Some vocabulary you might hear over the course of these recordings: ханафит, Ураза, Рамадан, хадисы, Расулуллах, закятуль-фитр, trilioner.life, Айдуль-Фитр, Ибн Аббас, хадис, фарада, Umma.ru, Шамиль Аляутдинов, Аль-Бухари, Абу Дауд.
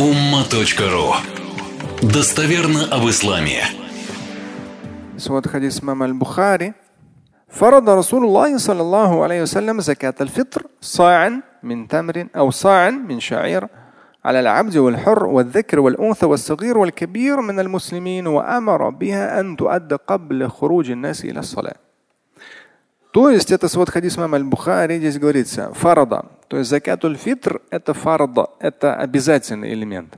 Umma.ru. Достоверно об исламе. Вот хадис имама Аль-Бухари. Фарада Расулуллахи саллаллаху алейхи вассалям закятуль-фитр саан мин тамрин ау саан мин шаир على العبد والحر والذكر والأنثى والصغير والكبير من المسلمين وأمر بها أن تؤدى قبل خروج الناس إلى الصلاة. То есть это свод хадис имама Аль-Бухари, здесь говорится фарада. То есть закятуль-фитр это фарада, это обязательный элемент.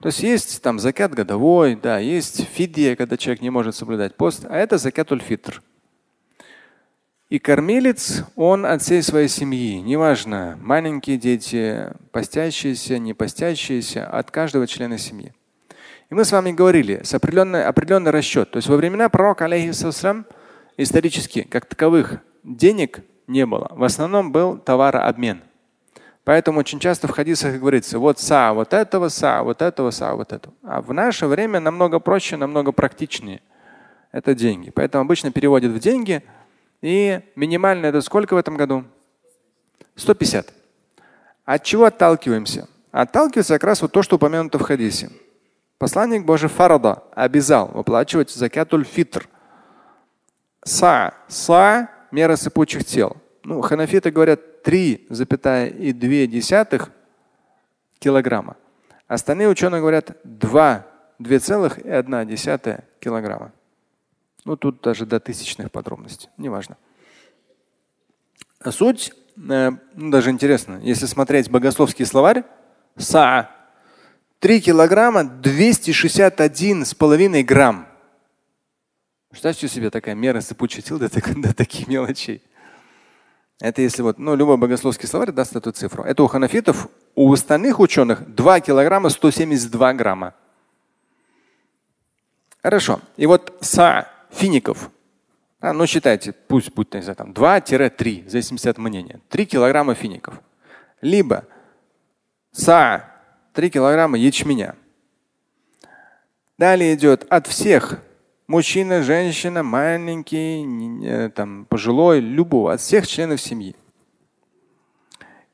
То есть есть там закят годовой, да, есть фидия, когда человек не может соблюдать пост, а это закятуль-фитр. И кормилец, он от всей своей семьи, неважно, маленькие дети, постящиеся, не постящиеся, от каждого члена семьи. И мы с вами говорили, с определенный расчет. То есть во времена пророка, алейхиссалям, исторически, как таковых, денег не было. В основном был товарообмен. Поэтому очень часто в хадисах говорится, вот са, вот этого, са, вот этого, са, вот этого. А в наше время намного проще, намного практичнее. Это деньги. Поэтому обычно переводят в деньги. И минимально это сколько в этом году? 150. От чего отталкиваемся? Отталкивается как раз вот то, что упомянуто в хадисе. Посланник Божий фарада обязал выплачивать закятуль-фитр. Са – мера сыпучих тел. Ну, ханафиты говорят 3,2 килограмма. Остальные ученые говорят 2,1 килограмма. Ну, тут даже до тысячных подробностей. Неважно. Суть, даже интересно, если смотреть богословский словарь, саа 3 килограмма 261,5 грамм. Представьте себе такая мера сыпучих тел до таких мелочей. Это если вот, ну, любой богословский словарь даст эту цифру. Это у ханафитов, у остальных ученых 2 килограмма 172 грамма. Хорошо. И вот саа фиников. Ну, считайте, пусть будет, не знаю, там 2-3, в зависимости от мнения. 3 килограмма фиников. Либо саа 3 килограмма ячменя. Далее идет от всех. Мужчина, женщина, маленький, там, пожилой, любого. От всех членов семьи.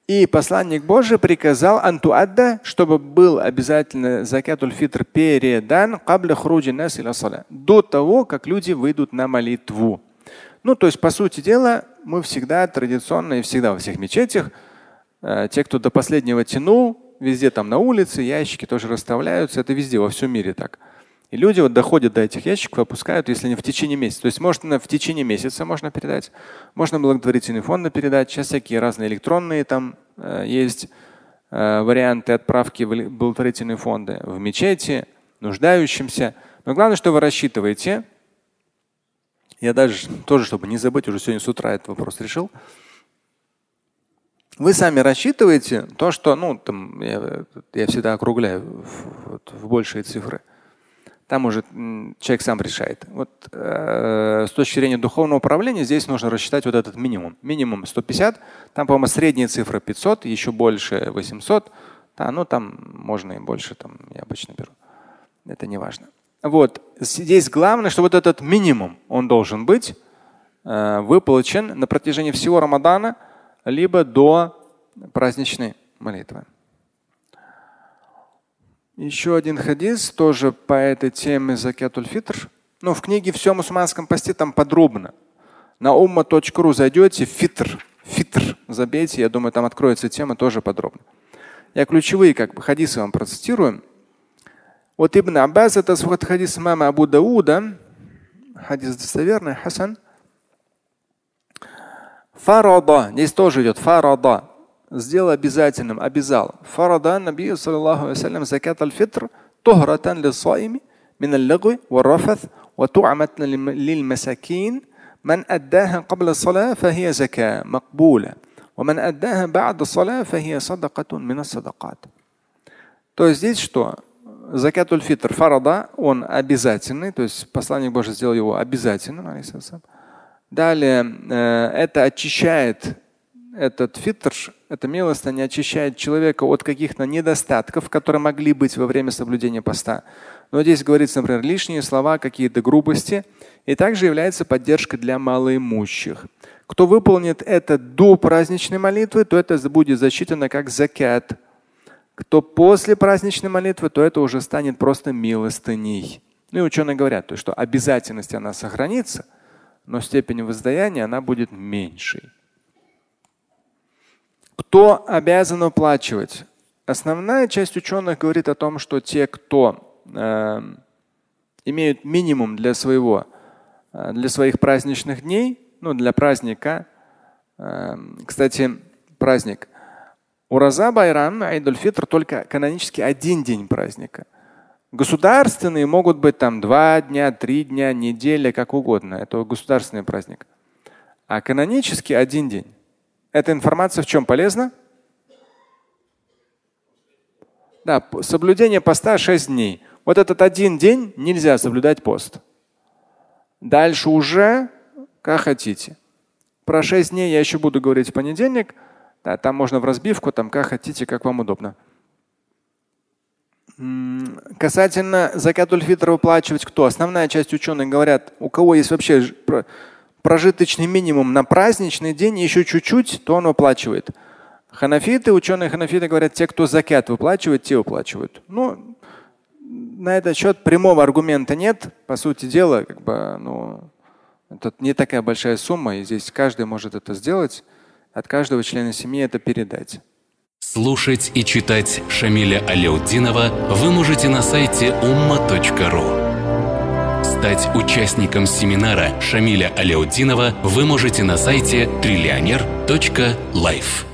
И посланник Божий приказал антуадда, чтобы был обязательно закятуль-фитр передан кабля хруджи нас иля саля, до того, как люди выйдут на молитву. Ну, то есть, по сути дела, мы всегда традиционно и всегда во всех мечетях, те, кто до последнего тянул, везде там на улице, ящики тоже расставляются, это везде, во всем мире так. И люди вот доходят до этих ящиков, опускают, если не в течение месяца. То есть можно в течение месяца можно передать, можно благотворительный фонд передать. Сейчас всякие разные электронные там есть варианты отправки в благотворительные фонды, в мечети, нуждающимся. Но главное, что вы рассчитываете, я даже тоже, чтобы не забыть, уже сегодня с утра этот вопрос решил. Вы сами рассчитываете то, что, ну, там, я всегда округляю в большие цифры. Там уже человек сам решает. Вот с точки зрения духовного управления здесь нужно рассчитать вот этот минимум. Минимум 150, там, по-моему, средняя цифра 500, еще больше 800. Да, ну, там можно и больше, там я обычно беру. Это не важно. Вот. Здесь главное, что вот этот минимум, он должен быть выплачен на протяжении всего Рамадана, либо до праздничной молитвы. Еще один хадис тоже по этой теме закятуль-фитр. Но в книге «Все о мусульманском посте» там подробно. На umma.ru зайдете, фитр забейте. Я думаю, там откроется тема тоже подробно. Я ключевые как бы хадисы вам процитирую. Вот Ибн Аббас, это свод хадис имама Абу Дауда. Хадис достоверный, хасан. Фарада. Здесь тоже идет фарада. Сделал обязательным, обязал. Фарада Наби саллаллаху алейхи вассалям закятуль-фитр тухратан лис-саими мин аль-лугви вар-рафат ва ту'матан лил-масакин ман аддаха кабля ас-салати фахия зака макбула ва ман аддаха ба'да ас-салати фахия садакатун мин ас-садакат. То есть здесь что? Закятуль-фитр фарада, он обязательный, то есть посланник Божий сделал его обязательным, алейхи салям. Далее это очищает. Этот фитр, эта милостыня очищает человека от каких-то недостатков, которые могли быть во время соблюдения поста. Но здесь говорится, например, лишние слова, какие-то грубости. И также является поддержкой для малоимущих. Кто выполнит это до праздничной молитвы, то это будет засчитано как закят. Кто после праздничной молитвы, то это уже станет просто милостыней. Ну и ученые говорят, что обязательность она сохранится, но степень воздаяния она будет меньшей. Кто обязан уплачивать? Основная часть ученых говорит о том, что те, кто имеют минимум для своих праздничных дней, для праздника. Кстати, праздник Ураза, Байрам, Айдуль-Фитр — только канонически один день праздника. Государственные могут быть 2 дня, 3 дня, неделя, как угодно. Это государственный праздник. А канонически один день. Эта информация в чем полезна? Да, соблюдение поста 6 дней. Вот этот один день нельзя соблюдать пост. Дальше уже как хотите. Про 6 дней я еще буду говорить в понедельник. Да, там можно в разбивку, как хотите, как вам удобно. Касательно закятуль-фитра выплачивать кто? Основная часть ученых говорят, у кого есть вообще прожиточный минимум на праздничный день, еще чуть-чуть, то он выплачивает. Ученые ханафиты говорят, те, кто закят выплачивает, те выплачивают. На этот счет прямого аргумента нет. По сути дела, это не такая большая сумма, и здесь каждый может это сделать, от каждого члена семьи это передать. Слушать и читать Шамиля Аляутдинова вы можете на сайте Umma.ru. Стать участником семинара Шамиля Аляутдинова вы можете на сайте trilioner.life.